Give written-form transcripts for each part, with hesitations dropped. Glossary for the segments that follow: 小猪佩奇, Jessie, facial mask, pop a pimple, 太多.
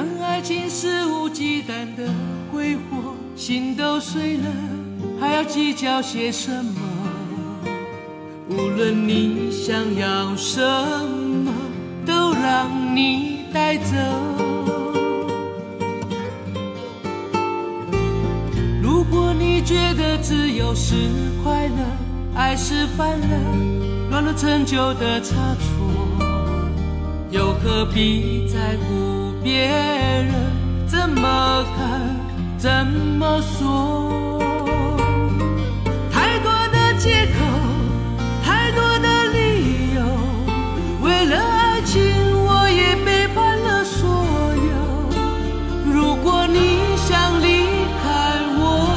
让爱情肆无忌惮的挥霍，心都碎了还要计较些什么？无论你想要什么都让你带走，如果你觉得自由是快乐，爱是犯了乱了陈旧的差错，又何必在乎别人怎么看怎么说？太多的借口，太多的理由，为了爱情我也背叛了所有。如果你想离开我，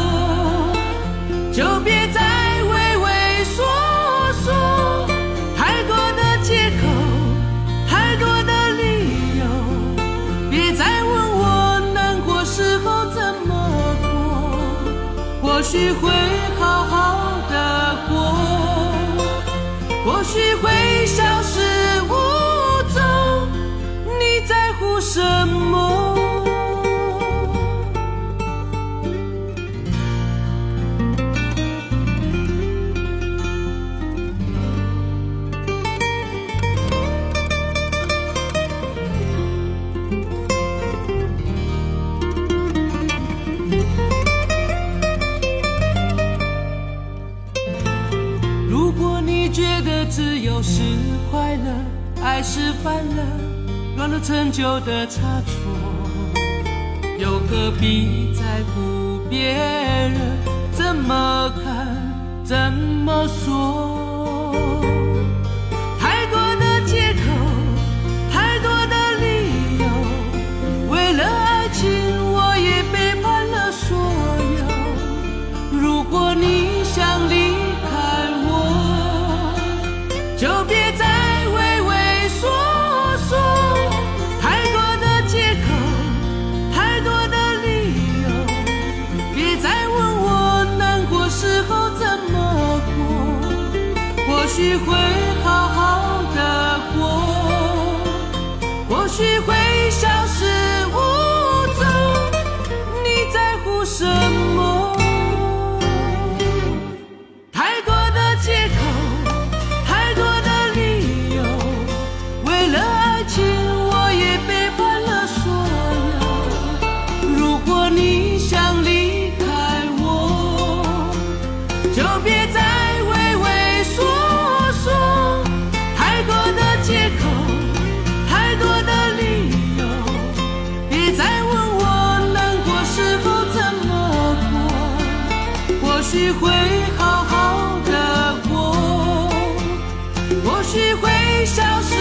就别再畏畏缩缩，太多的借口，太多的理由，别再问我难过时候怎么过，或许会好好的过，或许会消失无踪，你在乎什么？自由是快乐，爱是犯了乱了陈旧的差错，又何必在乎别人怎么看怎么说？太多的借口，太多的理由，为了爱情我也背叛了所有。如果你想离就别再畏畏缩缩，太多的借口，太多的理由，别再问我难过时候怎么过，或许会好好的过，或许会消失无踪，你在乎什么？太多的借口，或许会好好的过，或许会消失。